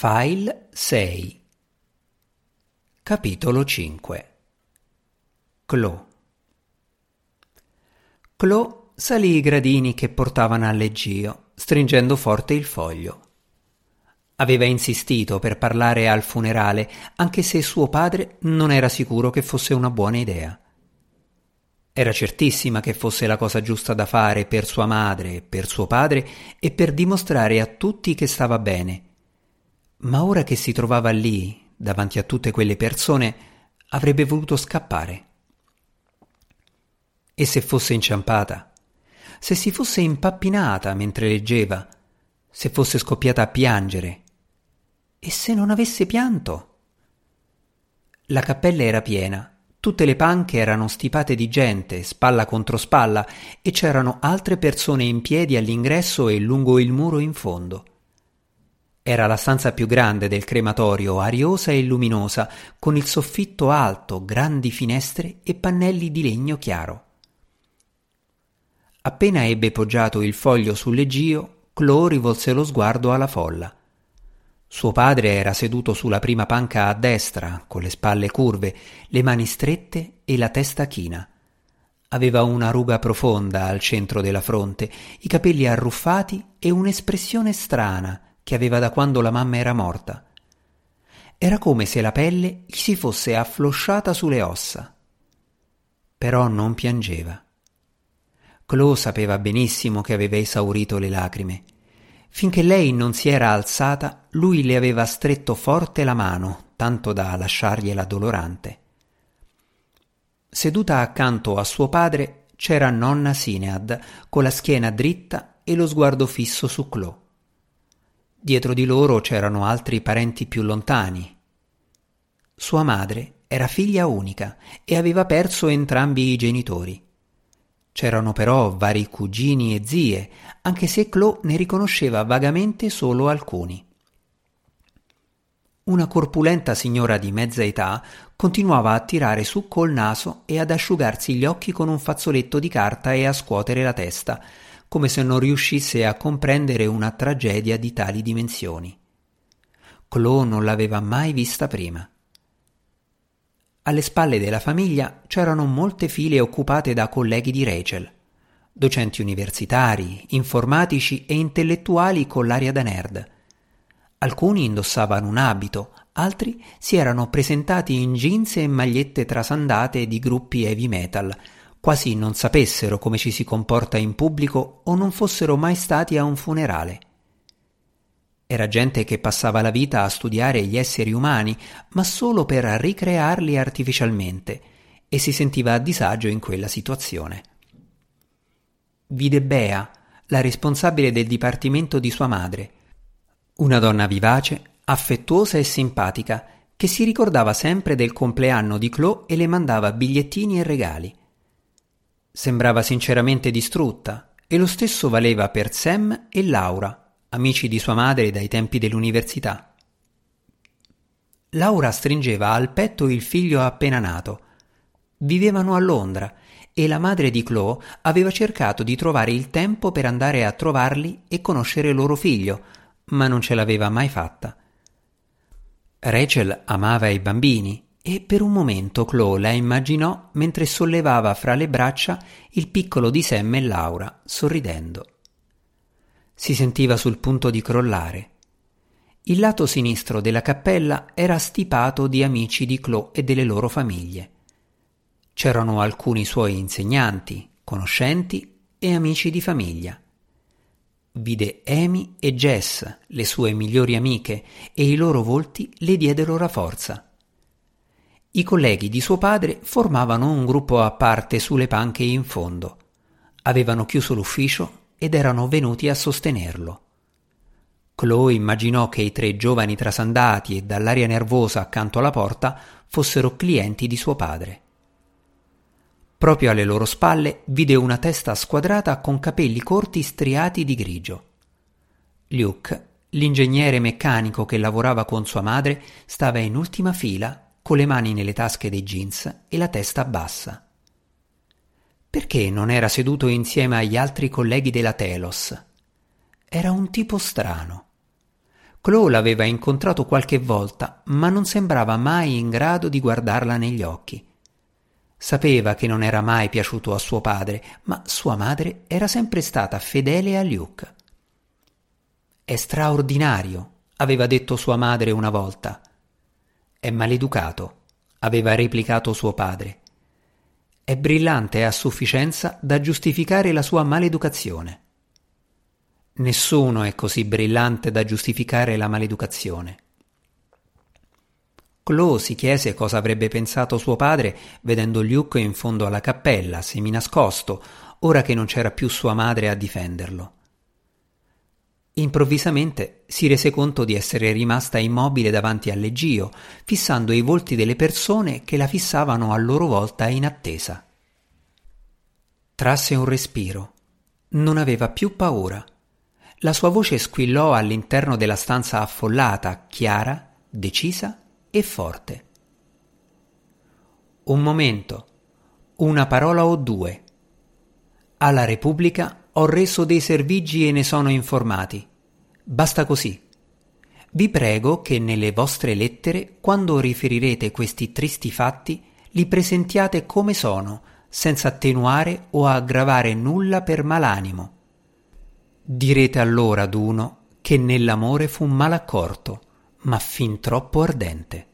File 6. Capitolo 5. Chloe. Chloe salì i gradini che portavano al leggio, stringendo forte il foglio. Aveva insistito per parlare al funerale, anche se suo padre non era sicuro che fosse una buona idea. Era certissima che fosse la cosa giusta da fare per sua madre, per suo padre e per dimostrare a tutti che stava bene. Ma ora che si trovava lì, davanti a tutte quelle persone, avrebbe voluto scappare. E se fosse inciampata? Se si fosse impappinata mentre leggeva? Se fosse scoppiata a piangere? E se non avesse pianto? La cappella era piena, tutte le panche erano stipate di gente, spalla contro spalla, e c'erano altre persone in piedi all'ingresso e lungo il muro in fondo. Era la stanza più grande del crematorio, ariosa e luminosa, con il soffitto alto, grandi finestre e pannelli di legno chiaro. Appena ebbe poggiato il foglio sul leggio, Chloe rivolse lo sguardo alla folla. Suo padre era seduto sulla prima panca a destra, con le spalle curve, le mani strette e la testa china. Aveva una ruga profonda al centro della fronte, i capelli arruffati e un'espressione strana che aveva da quando la mamma era morta. Era come se la pelle gli si fosse afflosciata sulle ossa. Però non piangeva. Chloe sapeva benissimo che aveva esaurito le lacrime. Finché lei non si era alzata, lui le aveva stretto forte la mano, tanto da lasciargliela dolorante. Seduta accanto a suo padre c'era nonna Sinead, con la schiena dritta e lo sguardo fisso su Chloe. Dietro di loro c'erano altri parenti più lontani. Sua madre era figlia unica e aveva perso entrambi i genitori. C'erano però vari cugini e zie, anche se Chloe ne riconosceva vagamente solo alcuni. Una corpulenta signora di mezza età continuava a tirare su col naso e ad asciugarsi gli occhi con un fazzoletto di carta e a scuotere la testa, come se non riuscisse a comprendere una tragedia di tali dimensioni. Chloe non l'aveva mai vista prima. Alle spalle della famiglia c'erano molte file occupate da colleghi di Rachel, docenti universitari, informatici e intellettuali con l'aria da nerd. Alcuni indossavano un abito, altri si erano presentati in jeans e magliette trasandate di gruppi heavy metal, quasi non sapessero come ci si comporta in pubblico o non fossero mai stati a un funerale. Era gente che passava la vita a studiare gli esseri umani, ma solo per ricrearli artificialmente, e si sentiva a disagio in quella situazione. Vide Bea, la responsabile del dipartimento di sua madre, una donna vivace, affettuosa e simpatica, che si ricordava sempre del compleanno di Chloe e le mandava bigliettini e regali. Sembrava sinceramente distrutta, e lo stesso valeva per Sam e Laura, amici di sua madre dai tempi dell'università. Laura stringeva al petto il figlio appena nato. Vivevano a Londra e la madre di Chloe aveva cercato di trovare il tempo per andare a trovarli e conoscere il loro figlio, ma non ce l'aveva mai fatta. Rachel amava i bambini. E per un momento Chloe la immaginò mentre sollevava fra le braccia il piccolo di Sam e Laura, sorridendo. Si sentiva sul punto di crollare. Il lato sinistro della cappella era stipato di amici di Chloe e delle loro famiglie. C'erano alcuni suoi insegnanti, conoscenti e amici di famiglia. Vide Amy e Jess, le sue migliori amiche, e i loro volti le diedero la forza. I colleghi di suo padre formavano un gruppo a parte sulle panche in fondo. Avevano chiuso l'ufficio ed erano venuti a sostenerlo. Chloe immaginò che i tre giovani trasandati e dall'aria nervosa accanto alla porta fossero clienti di suo padre. Proprio alle loro spalle vide una testa squadrata con capelli corti striati di grigio. Luke, l'ingegnere meccanico che lavorava con sua madre, stava in ultima fila con le mani nelle tasche dei jeans e la testa bassa. Perché non era seduto insieme agli altri colleghi della Telos? Era un tipo strano. Chloe l'aveva incontrato qualche volta, ma non sembrava mai in grado di guardarla negli occhi. Sapeva che non era mai piaciuto a suo padre, ma sua madre era sempre stata fedele a Luke. «È straordinario», aveva detto sua madre una volta. «È maleducato», aveva replicato suo padre. «È brillante a sufficienza da giustificare la sua maleducazione». Nessuno è così brillante da giustificare la maleducazione. Chloe si chiese cosa avrebbe pensato suo padre vedendo Luke in fondo alla cappella, seminascosto, ora che non c'era più sua madre a difenderlo. Improvvisamente si rese conto di essere rimasta immobile davanti al leggio, fissando i volti delle persone che la fissavano a loro volta in attesa. Trasse un respiro. Non aveva più paura. La sua voce squillò all'interno della stanza affollata, chiara, decisa e forte. Un momento, una parola o due. Alla Repubblica ho reso dei servigi e ne sono informati. Basta così. Vi prego che nelle vostre lettere, quando riferirete questi tristi fatti, li presentiate come sono, senza attenuare o aggravare nulla per malanimo. Direte allora ad uno che nell'amore fu malaccorto, ma fin troppo ardente.